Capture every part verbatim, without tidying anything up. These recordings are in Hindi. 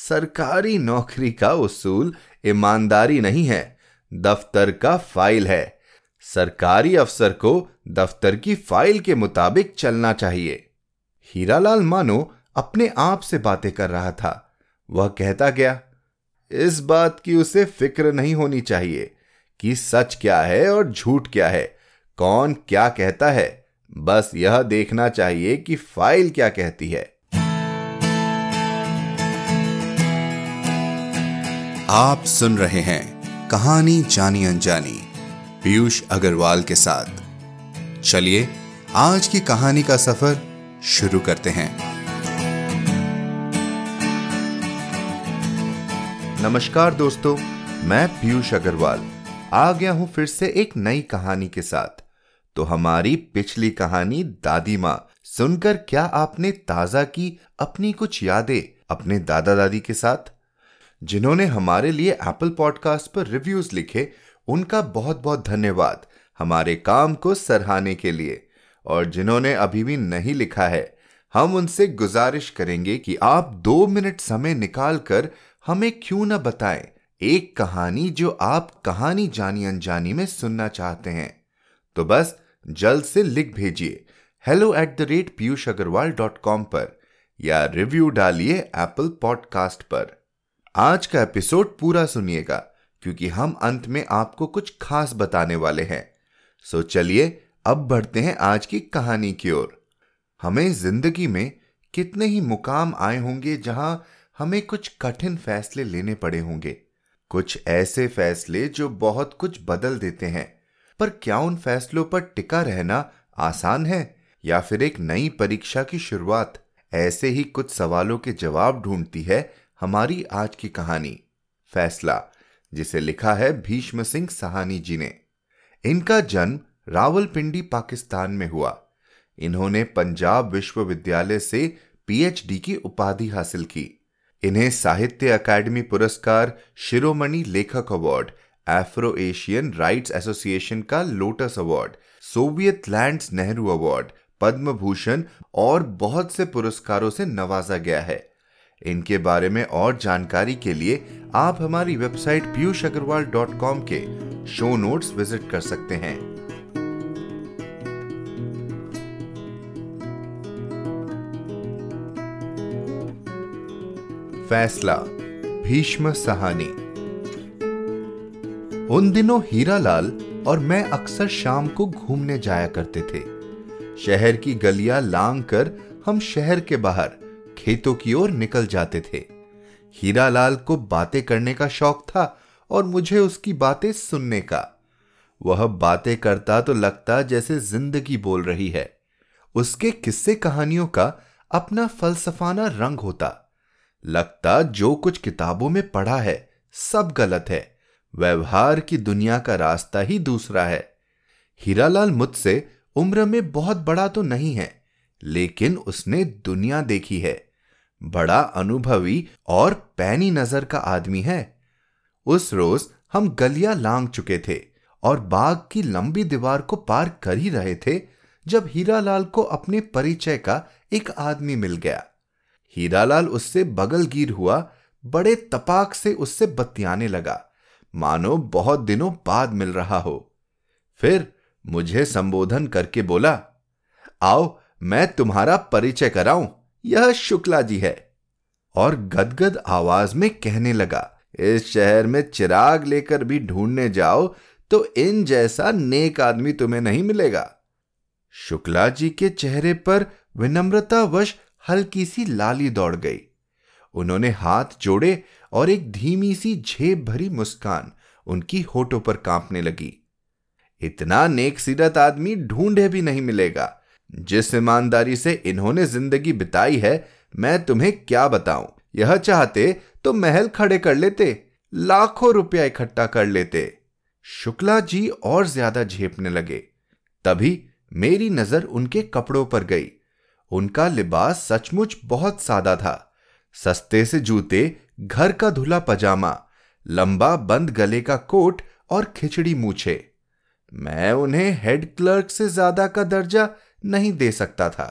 सरकारी नौकरी का उसूल ईमानदारी नहीं है, दफ्तर का फाइल है। सरकारी अफसर को दफ्तर की फाइल के मुताबिक चलना चाहिए। हीरालाल मानो अपने आप से बातें कर रहा था। वह कहता गया, इस बात की उसे फिक्र नहीं होनी चाहिए कि सच क्या है और झूठ क्या है, कौन क्या कहता है। बस यह देखना चाहिए कि फाइल क्या कहती है। आप सुन रहे हैं कहानी जानी अनजानी पीयूष अग्रवाल के साथ। चलिए आज की कहानी का सफर शुरू करते हैं। नमस्कार दोस्तों, मैं पीयूष अग्रवाल आ गया हूं फिर से एक नई कहानी के साथ। तो हमारी पिछली कहानी दादी माँ सुनकर क्या आपने ताजा की अपनी कुछ यादें अपने दादा दादी के साथ? जिन्होंने हमारे लिए एप्पल पॉडकास्ट पर रिव्यूज लिखे, उनका बहुत बहुत धन्यवाद हमारे काम को सराहने के लिए। और जिन्होंने अभी भी नहीं लिखा है, हम उनसे गुजारिश करेंगे कि आप दो मिनट समय निकाल कर हमें क्यों न बताएं एक कहानी जो आप कहानी जानी अनजानी में सुनना चाहते हैं। तो बस जल्द से लिख भेजिए hello at the rate Piyush Agarwal dot com पर या रिव्यू डालिए एप्पल पॉडकास्ट पर। आज का एपिसोड पूरा सुनिएगा क्योंकि हम अंत में आपको कुछ खास बताने वाले हैं। सो चलिए अब बढ़ते हैं आज की कहानी की ओर। हमें जिंदगी में कितने ही मुकाम आए होंगे जहां हमें कुछ कठिन फैसले लेने पड़े होंगे, कुछ ऐसे फैसले जो बहुत कुछ बदल देते हैं। पर क्या उन फैसलों पर टिका रहना आसान है या फिर एक नई परीक्षा की शुरुआत? ऐसे ही कुछ सवालों के जवाब ढूंढती है हमारी आज की कहानी फैसला, जिसे लिखा है भीष्म साहनी जी ने। इनका जन्म रावलपिंडी पाकिस्तान में हुआ। इन्होंने पंजाब विश्वविद्यालय से पीएचडी की उपाधि हासिल की। इन्हें साहित्य अकादमी पुरस्कार, शिरोमणि लेखक award, Afro Asian writers association का lotus award, Soviet lands Nehru award, Padma Bhushan और बहुत से पुरस्कारों से नवाजा गया है। इनके बारे में और जानकारी के लिए आप हमारी website Piyush Agarwal dot com के शो नोट्स विजिट कर सकते हैं। फैसला, भीष्म साहनी। उन दिनों हीरालाल और मैं अक्सर शाम को घूमने जाया करते थे। शहर की गलियां लांग कर हम शहर के बाहर खेतों की ओर निकल जाते थे। हीरालाल को बातें करने का शौक था और मुझे उसकी बातें सुनने का। वह बातें करता तो लगता जैसे जिंदगी बोल रही है। उसके किस्से कहानियों का अपना फलसफाना रंग होता। लगता जो कुछ किताबों में पढ़ा है सब गलत है, व्यवहार की दुनिया का रास्ता ही दूसरा है। हीरालाल मुझसे उम्र में बहुत बड़ा तो नहीं है, लेकिन उसने दुनिया देखी है। बड़ा अनुभवी और पैनी नजर का आदमी है। उस रोज हम गलियां लांग चुके थे और बाग की लंबी दीवार को पार कर ही रहे थे जब हीरालाल को अपने परिचय का एक आदमी मिल गया। हीरालाल उससे बगलगीर हुआ, बड़े तपाक से उससे बतियाने लगा, मानो बहुत दिनों बाद मिल रहा हो। फिर मुझे संबोधन करके बोला, आओ मैं तुम्हारा परिचय कराऊं, यह शुक्ला जी है। और गदगद आवाज में कहने लगा, इस शहर में चिराग लेकर भी ढूंढने जाओ तो इन जैसा नेक आदमी तुम्हें नहीं मिलेगा। शुक्ला जी के चेहरे पर विनम्रतावश हल्की सी लाली दौड़ गई। उन्होंने हाथ जोड़े और एक धीमी सी झेप भरी मुस्कान उनकी होठों पर कांपने लगी। इतना नेक सीरत आदमी ढूंढे भी नहीं मिलेगा। जिस ईमानदारी से इन्होंने जिंदगी बिताई है, मैं तुम्हें क्या बताऊं। यह चाहते तो महल खड़े कर लेते, लाखों रुपया इकट्ठा कर लेते। शुक्ला जी और ज्यादा झेपने लगे। तभी मेरी नजर उनके कपड़ों पर गई। उनका लिबास सचमुच बहुत सादा था। सस्ते से जूते, घर का धुला पजामा, लंबा बंद गले का कोट और खिचड़ी मूछे। मैं उन्हें हेड क्लर्क से ज्यादा का दर्जा नहीं दे सकता था।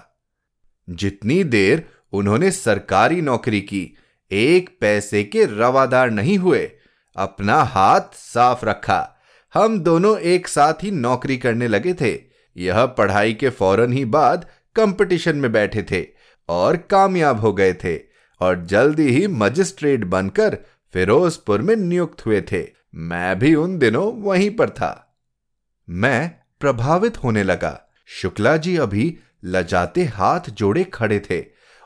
जितनी देर उन्होंने सरकारी नौकरी की, एक पैसे के रवादार नहीं हुए, अपना हाथ साफ रखा। हम दोनों एक साथ ही नौकरी करने लगे थे। यह पढ़ाई के फौरन ही बाद कंपटीशन में बैठे थे और कामयाब हो गए थे और जल्दी ही मजिस्ट्रेट बनकर फिरोजपुर में नियुक्त हुए थे। मैं भी उन दिनों वहीं पर था। मैं प्रभावित होने लगा। शुक्ला जी अभी लजाते हाथ जोड़े खड़े थे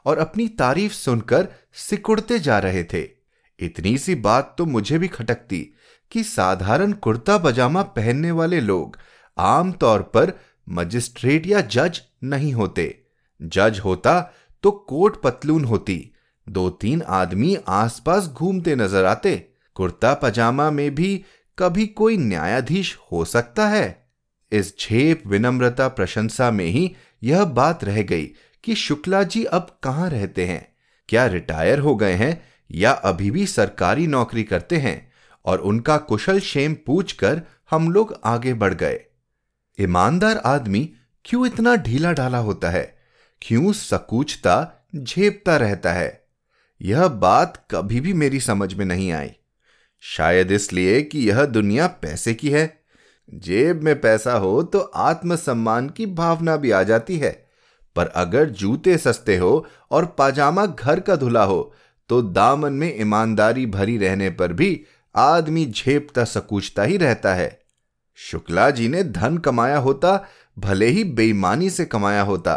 और अपनी तारीफ सुनकर सिकुड़ते जा रहे थे। इतनी सी बात तो मुझे भी खटकती कि साधारण कुर्ता पजामा पहनने वाले लोग आमतौर पर मजिस्ट्रेट या जज नहीं होते। जज होता तो कोट पतलून होती, दो तीन आदमी आसपास घूमते नजर आते। कुर्ता पजामा में भी कभी कोई न्यायाधीश हो सकता है। इस झेप विनम्रता प्रशंसा में ही यह बात रह गई कि शुक्ला जी अब कहाँ रहते हैं, क्या रिटायर हो गए हैं या अभी भी सरकारी नौकरी करते हैं, और उनका कुशल क्षेम पूछकर हम लोग आगे बढ़ गए। ईमानदार आदमी क्यों इतना ढीला ढाला होता है, क्यों सकूचता झेपता रहता है, यह बात कभी भी मेरी समझ में नहीं आई। शायद इसलिए कि यह दुनिया पैसे की है। जेब में पैसा हो तो आत्मसम्मान की भावना भी आ जाती है, पर अगर जूते सस्ते हो और पाजामा घर का धुला हो तो दामन में ईमानदारी भरी रहने पर भी आदमी झेपता सकूचता ही रहता है। शुक्ला जी ने धन कमाया होता, भले ही बेईमानी से कमाया होता,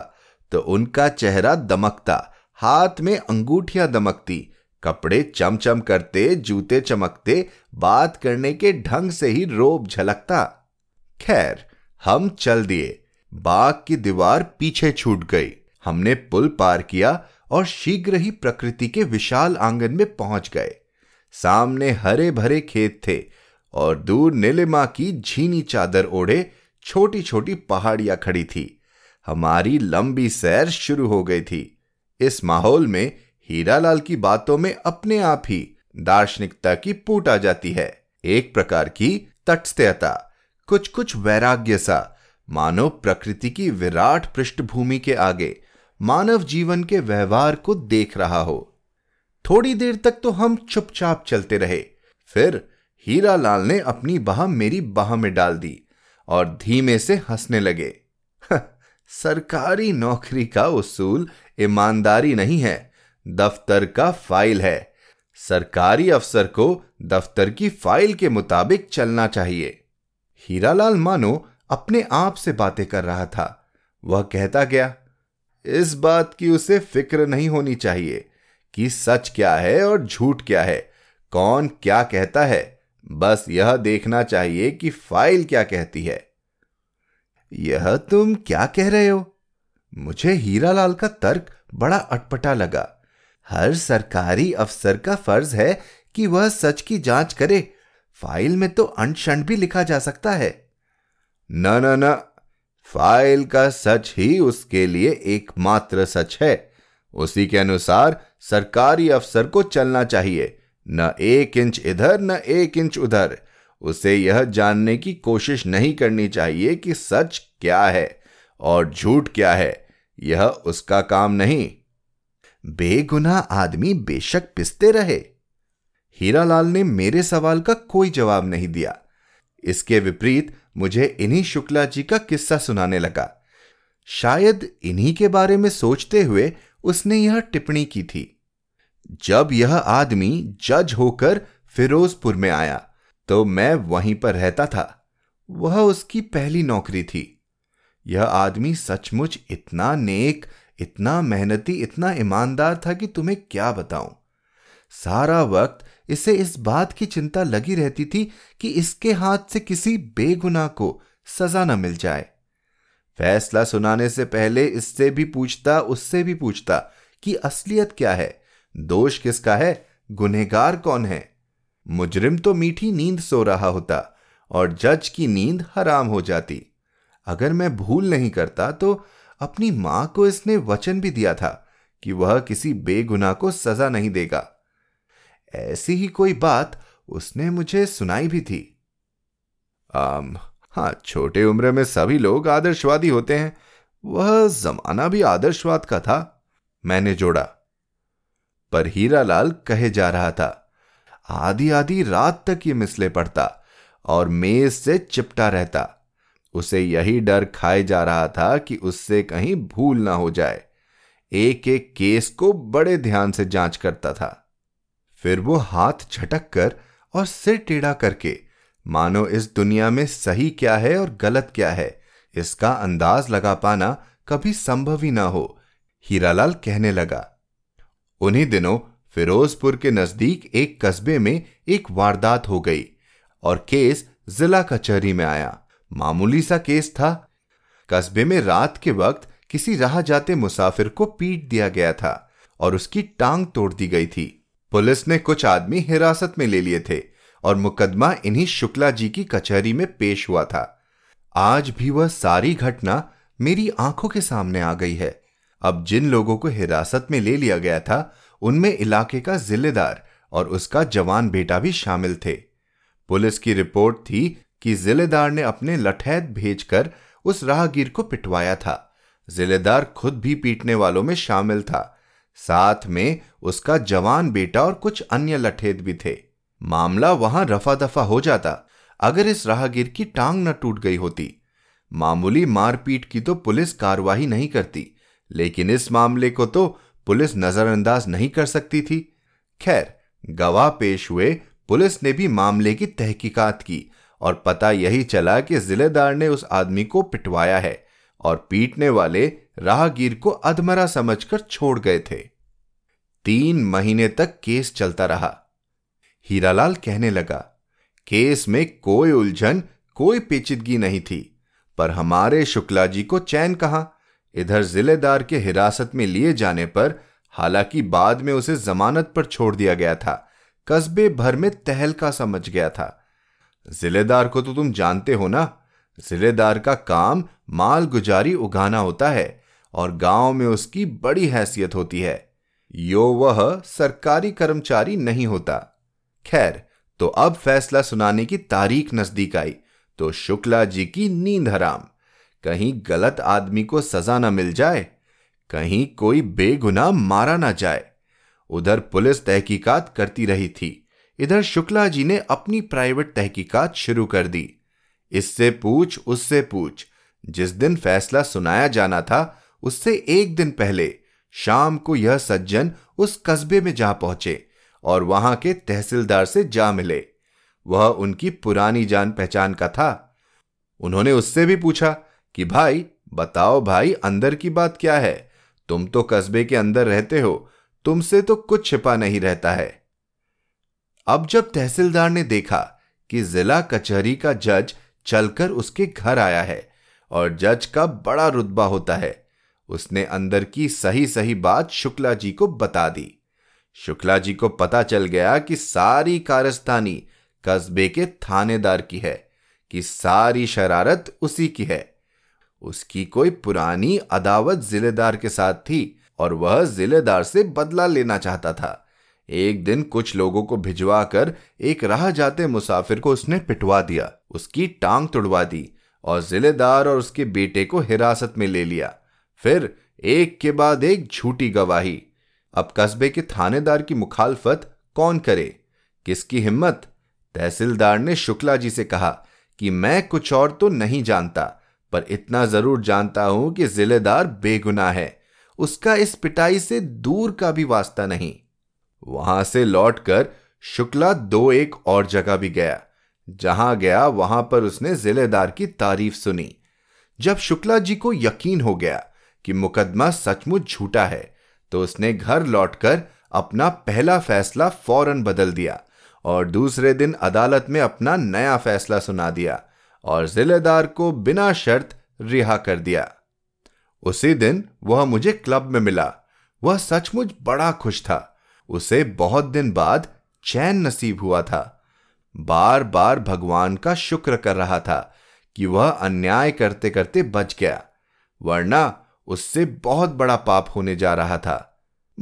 तो उनका चेहरा दमकता, हाथ में अंगूठियां दमकती, कपड़े चमचम करते, जूते चमकते, बात करने के ढंग से ही रोब झलकता। खैर, हम चल दिए। बाग की दीवार पीछे छूट गई। हमने पुल पार किया और शीघ्र ही प्रकृति के विशाल आंगन में पहुंच गए। सामने हरे भरे खेत थे और दूर नीलिमा की झीनी चादर ओढ़े छोटी छोटी पहाड़ियां खड़ी थी। हमारी लंबी सैर शुरू हो गई थी। इस माहौल में हीरालाल की बातों में अपने आप ही दार्शनिकता की पूट आ जाती है, एक प्रकार की तटस्थता, कुछ कुछ वैराग्य सा, मानव प्रकृति की विराट पृष्ठभूमि के आगे मानव जीवन के व्यवहार को देख रहा हो। थोड़ी देर तक तो हम चुपचाप चलते रहे। फिर हीरालाल ने अपनी बाह मेरी बाह में डाल दी और धीमे से हंसने लगे। सरकारी नौकरी का उसूल ईमानदारी नहीं है, दफ्तर का फाइल है। सरकारी अफसर को दफ्तर की फाइल के मुताबिक चलना चाहिए। हीरालाल मानो अपने आप से बातें कर रहा था। वह कहता गया। इस बात की उसे फिक्र नहीं होनी चाहिए कि सच क्या है और झूठ क्या है, कौन क्या कहता है, बस यह देखना चाहिए कि फाइल क्या कहती है। यह तुम क्या कह रहे हो? मुझे हीरालाल का तर्क बड़ा अटपटा लगा। हर सरकारी अफसर का फर्ज है कि वह सच की जांच करे। फाइल में तो अंशंड भी लिखा जा सकता है। न न न, फाइल का सच ही उसके लिए एकमात्र सच है। उसी के अनुसार सरकारी अफसर को चलना चाहिए, न एक इंच इधर न एक इंच उधर। उसे यह जानने की कोशिश नहीं करनी चाहिए कि सच क्या है और झूठ क्या है, यह उसका काम नहीं। बेगुनाह आदमी बेशक पिसते रहे। हीरालाल ने मेरे सवाल का कोई जवाब नहीं दिया। इसके विपरीत मुझे इन्हीं शुक्ला जी का किस्सा सुनाने लगा। शायद इन्हीं के बारे में सोचते हुए उसने यह टिप्पणी की थी। जब यह आदमी जज होकर फिरोजपुर में आया तो मैं वहीं पर रहता था। वह उसकी पहली नौकरी थी। यह आदमी सचमुच इतना नेक, इतना मेहनती, इतना ईमानदार था कि तुम्हें क्या बताऊं। सारा वक्त इसे इस बात की चिंता लगी रहती थी कि इसके हाथ से किसी बेगुनाह को सजा न मिल जाए। फैसला सुनाने से पहले इससे भी पूछता, उससे भी पूछता कि असलियत क्या है, दोष किसका है, गुनहगार कौन है। मुजरिम तो मीठी नींद सो रहा होता और जज की नींद हराम हो जाती। अगर मैं भूल नहीं करता तो अपनी मां को इसने वचन भी दिया था कि वह किसी बेगुनाह को सजा नहीं देगा। ऐसी ही कोई बात उसने मुझे सुनाई भी थी। आम, हाँ, छोटे उम्र में सभी लोग आदर्शवादी होते हैं। वह जमाना भी आदर्शवाद का था, मैंने जोड़ा। पर हीरालाल कहे जा रहा था। आधी आधी रात तक ये मिसले पड़ता और मेज से चिपटा रहता। उसे यही डर खाए जा रहा था कि उससे कहीं भूल ना हो जाए। एक एक केस को बड़े ध्यान से जांच करता था। फिर वो हाथ झटक कर और सिर टेढ़ा करके मानो इस दुनिया में सही क्या है और गलत क्या है इसका अंदाज लगा पाना कभी संभव ही ना हो, हीरालाल कहने लगा। उन्हीं दिनों फिरोजपुर के नजदीक एक कस्बे में एक वारदात हो गई और केस जिला कचहरी में आया। मामूली सा केस था। कस्बे में रात के वक्त किसी राह जाते मुसाफिर को पीट दिया गया था और उसकी टांग तोड़ दी गई थी। पुलिस ने कुछ आदमी हिरासत में ले लिए थे और मुकदमा इन्हीं शुक्ला जी की कचहरी में पेश हुआ था। आज भी वह सारी घटना मेरी आंखों के सामने आ गई है। अब जिन लोगों को हिरासत में ले लिया गया था उनमें इलाके का जिलेदार और उसका जवान बेटा भी शामिल थे। पुलिस की रिपोर्ट थी कि जिलेदार ने अपने लठैत भेजकर उस राहगीर को पिटवाया था। जिलेदार खुद भी पीटने वालों में शामिल था। साथ में उसका जवान बेटा और कुछ अन्य लठैत भी थे। मामला वहां रफा दफा हो जाता अगर इस राहगीर की टांग न टूट गई होती। मामूली मारपीट की तो पुलिस कार्रवाई नहीं करती, लेकिन इस मामले को तो पुलिस नजरअंदाज नहीं कर सकती थी। खैर, गवाह पेश हुए। पुलिस ने भी मामले की तहकीकात की और पता यही चला कि जिलेदार ने उस आदमी को पिटवाया है और पीटने वाले राहगीर को अधमरा समझकर छोड़ गए थे। तीन महीने तक केस चलता रहा। हीरालाल कहने लगा, केस में कोई उलझन, कोई पेचीदगी नहीं थी, पर हमारे शुक्ला जी को चैन कहां। इधर जिलेदार के हिरासत में लिए जाने पर, हालांकि बाद में उसे जमानत पर छोड़ दिया गया था, कस्बे भर में तहलका समझ गया था। जिलेदार को तो तुम जानते हो ना, जिलेदार का काम माल गुजारी उगाना होता है और गांव में उसकी बड़ी हैसियत होती है। यो वह सरकारी कर्मचारी नहीं होता। खैर, तो अब फैसला सुनाने की तारीख नजदीक आई तो शुक्ला जी की नींद हराम। कहीं गलत आदमी को सजा ना मिल जाए, कहीं कोई बेगुनाह मारा ना जाए। उधर पुलिस तहकीकात करती रही थी, इधर शुक्ला जी ने अपनी प्राइवेट तहकीकात शुरू कर दी। इससे पूछ, उससे पूछ। जिस दिन फैसला सुनाया जाना था उससे एक दिन पहले शाम को यह सज्जन उस कस्बे में जा पहुंचे और वहां के तहसीलदार से जा मिले। वह उनकी पुरानी जान पहचान का था। उन्होंने उससे भी पूछा कि भाई बताओ भाई, अंदर की बात क्या है? तुम तो कस्बे के अंदर रहते हो, तुमसे तो कुछ छिपा नहीं रहता है। अब जब तहसीलदार ने देखा कि जिला कचहरी का जज चलकर उसके घर आया है और जज का बड़ा रुतबा होता है, उसने अंदर की सही सही बात शुक्ला जी को बता दी। शुक्ला जी को पता चल गया कि सारी कारस्तानी कस्बे के थानेदार की है, कि सारी शरारत उसी की है। उसकी कोई पुरानी अदावत जिलेदार के साथ थी और वह जिलेदार से बदला लेना चाहता था। एक दिन कुछ लोगों को भिजवा कर एक राह जाते मुसाफिर को उसने पिटवा दिया, उसकी टांग तुड़वा दी और जिलेदार और उसके बेटे को हिरासत में ले लिया। फिर एक के बाद एक झूठी गवाही। अब कस्बे के थानेदार की मुखालफत कौन करे, किसकी हिम्मत? तहसीलदार ने शुक्ला जी से कहा कि मैं कुछ और तो नहीं जानता, पर इतना जरूर जानता हूं कि जिलेदार बेगुनाह है, उसका इस पिटाई से दूर का भी वास्ता नहीं। वहां से लौटकर शुक्ला दो एक और जगह भी गया। जहां गया वहां पर उसने जिलेदार की तारीफ सुनी। जब शुक्ला जी को यकीन हो गया कि मुकदमा सचमुच झूठा है तो उसने घर लौटकर अपना पहला फैसला फौरन बदल दिया और दूसरे दिन अदालत में अपना नया फैसला सुना दिया और जिलेदार को बिना शर्त रिहा कर दिया। उसी दिन वह मुझे क्लब में मिला। वह सचमुच बड़ा खुश था। उसे बहुत दिन बाद चैन नसीब हुआ था। बार बार भगवान का शुक्र कर रहा था कि वह अन्याय करते करते बच गया, वरना उससे बहुत बड़ा पाप होने जा रहा था।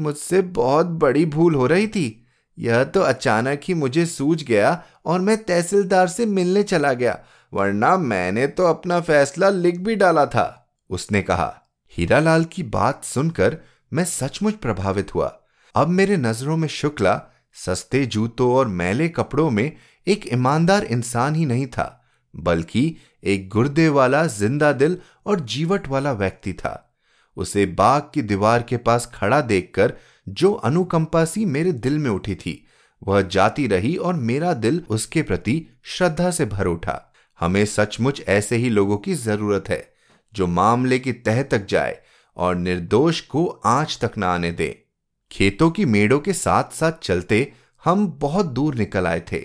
मुझसे बहुत बड़ी भूल हो रही थी। यह तो अचानक ही मुझे सूझ गया और मैं तहसीलदार से मिलने चला गया, वरना मैंने तो अपना फैसला लिख भी डाला था, उसने कहा। हीरालाल की बात सुनकर मैं सचमुच प्रभावित हुआ। अब मेरे नजरों में शुक्ला सस्ते जूतों और मैले कपड़ों में एक ईमानदार इंसान ही नहीं था, बल्कि एक गुर्दे वाला, जिंदा दिल और जीवट वाला व्यक्ति था। उसे बाग की दीवार के पास खड़ा देखकर जो अनुकंपा सी मेरे दिल में उठी थी, वह जाती रही और मेरा दिल उसके प्रति श्रद्धा से भर उठा। हमें सचमुच ऐसे ही लोगों की जरूरत है जो मामले की तह तक जाए और निर्दोष को आंच तक न आने दे। खेतों की मेड़ों के साथ साथ चलते हम बहुत दूर निकल आए थे।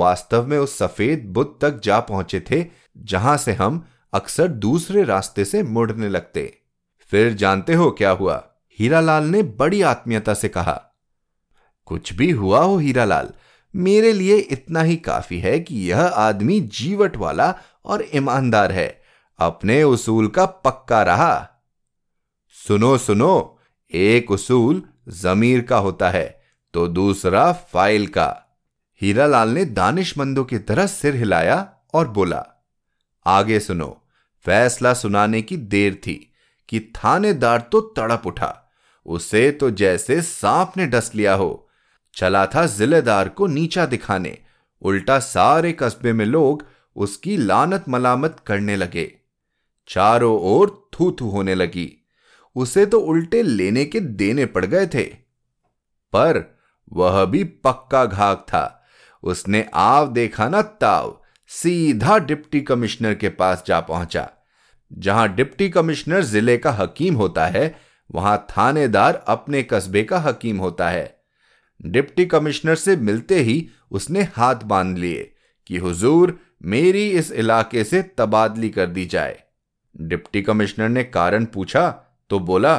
वास्तव में उस सफेद बुद्ध तक जा पहुंचे थे जहां से हम अक्सर दूसरे रास्ते से मुड़ने लगते। फिर जानते हो क्या हुआ? हीरालाल ने बड़ी आत्मीयता से कहा। कुछ भी हुआ हो हीरालाल, मेरे लिए इतना ही काफी है कि यह आदमी जीवट वाला और ईमानदार है, अपने उसूल का पक्का रहा। सुनो सुनो, एक उसूल जमीर का होता है तो दूसरा फाइल का। हीरालाल ने दानिशमंदों की तरह सिर हिलाया और बोला, आगे सुनो। फैसला सुनाने की देर थी कि थानेदार तो तड़प उठा। उसे तो जैसे सांप ने डस लिया हो। चला था जिलेदार को नीचा दिखाने, उल्टा सारे कस्बे में लोग उसकी लानत मलामत करने लगे। चारों ओर थू थू होने लगी। उसे तो उल्टे लेने के देने पड़ गए थे, पर वह भी पक्का घाघ था। उसने आव देखा ना ताव, सीधा डिप्टी कमिश्नर के पास जा पहुंचा। जहां डिप्टी कमिश्नर जिले का हकीम होता है, वहां थानेदार अपने कस्बे का हकीम होता है। डिप्टी कमिश्नर से मिलते ही उसने हाथ बांध लिए कि हुजूर, मेरी इस इलाके से तबादली कर दी जाए। डिप्टी कमिश्नर ने कारण पूछा तो बोला,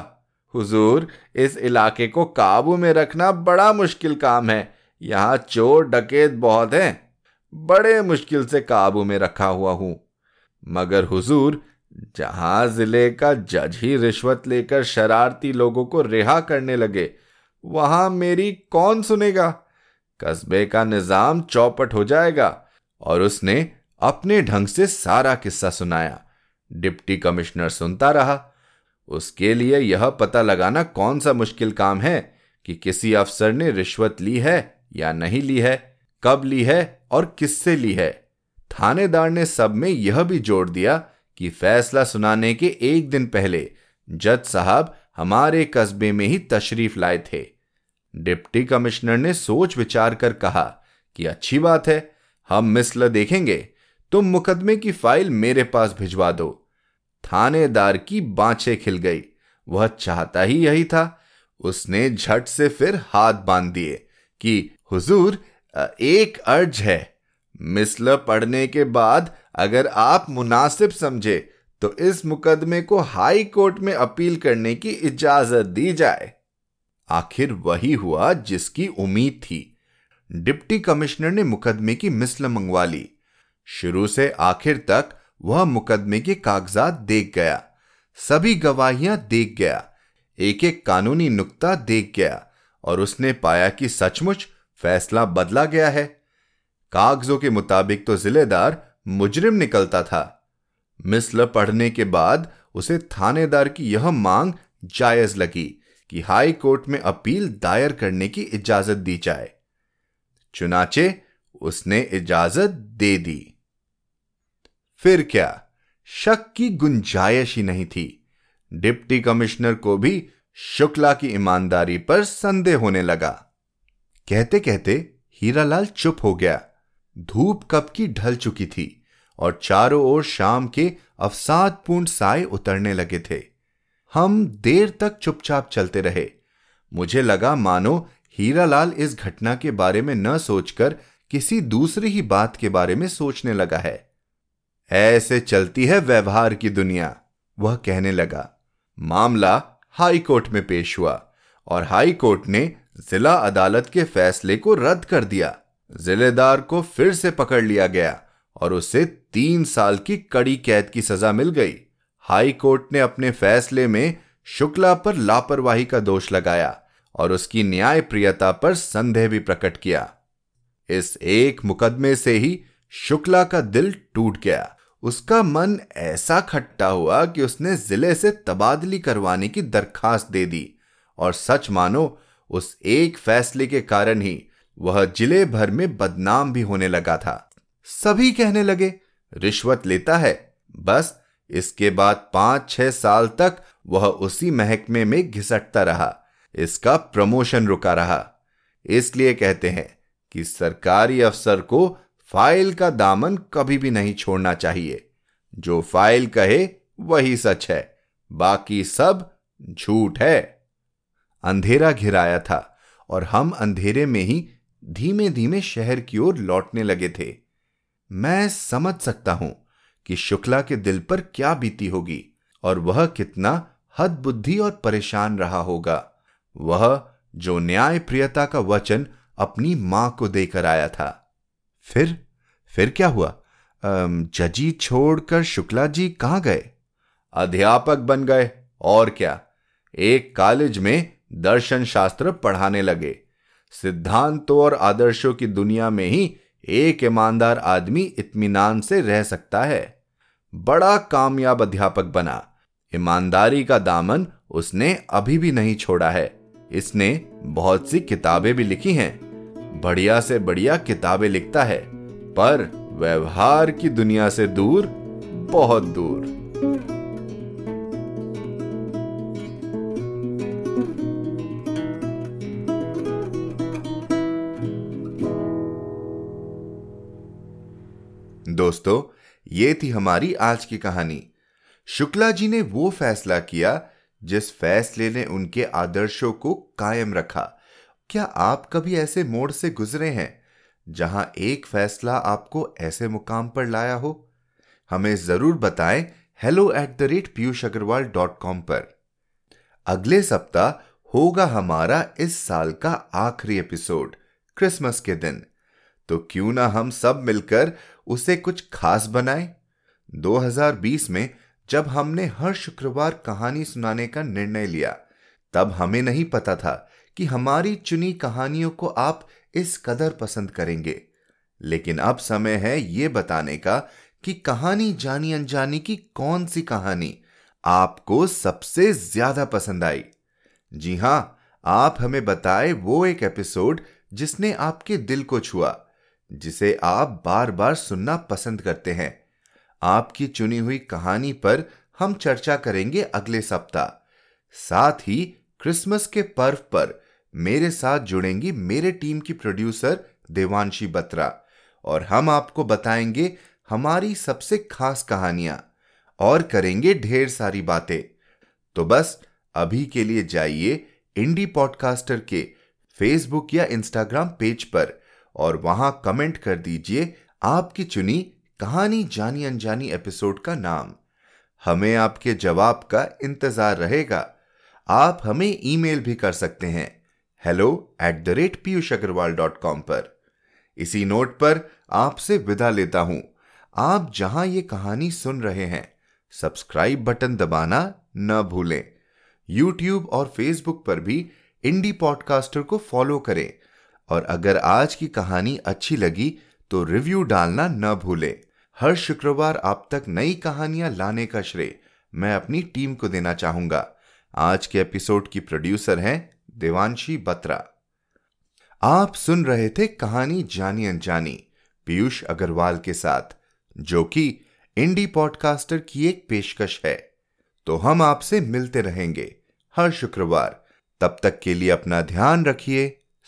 हुजूर, इस इलाके को काबू में रखना बड़ा मुश्किल काम है। यहाँ चोर डकैत बहुत हैं। बड़े मुश्किल से काबू में रखा हुआ हूं, मगर हुजूर, जहां जिले का जज ही रिश्वत लेकर शरारती लोगों को रिहा करने लगे, वहां मेरी कौन सुनेगा? कस्बे का निजाम चौपट हो जाएगा। और उसने अपने ढंग से सारा किस्सा सुनाया। डिप्टी कमिश्नर सुनता रहा। उसके लिए यह पता लगाना कौन सा मुश्किल काम है कि किसी अफसर ने रिश्वत ली है या नहीं ली है, कब ली है और किससे ली है। थानेदार ने सब में यह भी जोड़ दिया कि फैसला सुनाने के एक दिन पहले जज साहब हमारे कस्बे में ही तशरीफ लाए थे। डिप्टी कमिश्नर ने सोच विचार कर कहा कि अच्छी बात है, हम मिसला देखेंगे। तुम मुकदमे की फाइल मेरे पास भिजवा दो। थानेदार की बाँछें खिल गई। वह चाहता ही यही था। उसने झट से फिर हाथ बांध दिए कि हुजूर, एक अर्ज है। मिसला पढ़ने के बाद अगर आप मुनासिब समझे तो इस मुकदमे को हाई कोर्ट में अपील करने की इजाजत दी जाए। आखिर वही हुआ जिसकी उम्मीद थी। डिप्टी कमिश्नर ने मुकदमे की मिसल मंगवा ली। शुरू से आखिर तक वह मुकदमे के कागजात देख गया, सभी गवाहियां देख गया, एक एक कानूनी नुक्ता देख गया, और उसने पाया कि सचमुच फैसला बदला गया है। कागजों के मुताबिक तो जिलेदार मुजरिम निकलता था। मिसल पढ़ने के बाद उसे थानेदार की यह मांग जायज लगी कि हाई कोर्ट में अपील दायर करने की इजाजत दी जाए। चुनाचे उसने इजाजत दे दी। फिर क्या, शक की गुंजाइश ही नहीं थी। डिप्टी कमिश्नर को भी शुक्ला की ईमानदारी पर संदेह होने लगा। कहते कहते हीरालाल चुप हो गया। धूप कब की ढल चुकी थी और चारों ओर शाम के अवसादपूर्ण साए उतरने लगे थे। हम देर तक चुपचाप चलते रहे। मुझे लगा मानो हीरालाल इस घटना के बारे में न सोचकर किसी दूसरी ही बात के बारे में सोचने लगा है। ऐसे चलती है व्यवहार की दुनिया, वह कहने लगा। मामला हाई कोर्ट में पेश हुआ और हाई कोर्ट ने जिला अदालत के फैसले को रद्द कर दिया। जिलेदार को फिर से पकड़ लिया गया और उसे तीन साल की कड़ी कैद की सजा मिल गई। हाई कोर्ट ने अपने फैसले में शुक्ला पर लापरवाही का दोष लगाया और उसकी न्यायप्रियता पर संदेह भी प्रकट किया। इस एक मुकदमे से ही शुक्ला का दिल टूट गया। उसका मन ऐसा खट्टा हुआ कि उसने जिले से तबादली करवाने की दरखास्त दे दी। और सच मानो, उस एक फैसले के कारण ही वह जिले भर में बदनाम भी होने लगा था। सभी कहने लगे रिश्वत लेता है। बस इसके बाद पांच छह साल तक वह उसी महकमे में घिसटता रहा, इसका प्रमोशन रुका रहा। इसलिए कहते हैं कि सरकारी अफसर को फाइल का दामन कभी भी नहीं छोड़ना चाहिए। जो फाइल कहे वही सच है, बाकी सब झूठ है। अंधेरा घिराया था और हम अंधेरे में ही धीमे धीमे शहर की ओर लौटने लगे थे। मैं समझ सकता हूं कि शुक्ला के दिल पर क्या बीती होगी और वह कितना हद बुद्धि और परेशान रहा होगा। वह जो न्याय प्रियता का वचन अपनी मां को देकर आया था। फिर फिर क्या हुआ? जजी छोड़कर शुक्ला जी कहां गए? अध्यापक बन गए और क्या। एक कॉलेज में दर्शन शास्त्र पढ़ाने लगे। सिद्धांतों और आदर्शों की दुनिया में ही एक ईमानदार आदमी इत्मीनान से रह सकता है। बड़ा कामयाब अध्यापक बना। ईमानदारी का दामन उसने अभी भी नहीं छोड़ा है। इसने बहुत सी किताबें भी लिखी हैं। बढ़िया से बढ़िया किताबें लिखता है, पर व्यवहार की दुनिया से दूर, बहुत दूर। दोस्तों, ये थी हमारी आज की कहानी। शुक्ला जी ने वो फैसला किया जिस फैसले ने उनके आदर्शों को कायम रखा। क्या आप कभी ऐसे मोड़ से गुजरे हैं जहां एक फैसला आपको ऐसे मुकाम पर लाया हो? हमें जरूर बताएं hello at the rate Piyush Agarwal dot com पर। अगले सप्ताह होगा हमारा इस साल का आखिरी एपिसोड, क्रिसमस के दिन। तो क्यों ना हम सब मिलकर उसे कुछ खास बनाएं। दो हज़ार बीस में जब हमने हर शुक्रवार कहानी सुनाने का निर्णय लिया, तब हमें नहीं पता था कि हमारी चुनी कहानियों को आप इस कदर पसंद करेंगे। लेकिन अब समय है ये बताने का कि कहानी जानी अनजानी की कौन सी कहानी आपको सबसे ज्यादा पसंद आई। जी हां, आप हमें बताएं वो एक एपिसोड जिसने आपके दिल को छुआ, जिसे आप बार बार सुनना पसंद करते हैं। आपकी चुनी हुई कहानी पर हम चर्चा करेंगे अगले सप्ताह। साथ ही क्रिसमस के पर्व पर मेरे साथ जुड़ेंगी मेरे टीम की प्रोड्यूसर देवांशी बत्रा और हम आपको बताएंगे हमारी सबसे खास कहानियां और करेंगे ढेर सारी बातें। तो बस अभी के लिए जाइए इंडी पॉडकास्टर के फेसबुक या इंस्टाग्राम पेज पर और वहां कमेंट कर दीजिए आपकी चुनी कहानी जानी अनजानी एपिसोड का नाम। हमें आपके जवाब का इंतजार रहेगा। आप हमें ईमेल भी कर सकते हैं hello at the rate Piyush Agarwal dot com पर। इसी नोट पर आपसे विदा लेता हूं। आप जहां ये कहानी सुन रहे हैं, सब्सक्राइब बटन दबाना न भूलें। यूट्यूब और फेसबुक पर भी इंडी पॉडकास्टर को फॉलो करें और अगर आज की कहानी अच्छी लगी तो रिव्यू डालना न भूलें। हर शुक्रवार आप तक नई कहानियां लाने का श्रेय मैं अपनी टीम को देना चाहूंगा। आज के एपिसोड की प्रोड्यूसर हैं देवांशी बत्रा। आप सुन रहे थे कहानी जानी अनजानी पीयूष अग्रवाल के साथ, जो कि इंडी पॉडकास्टर की एक पेशकश है। तो हम आपसे मिलते रहेंगे हर शुक्रवार। तब तक के लिए अपना ध्यान रखिए,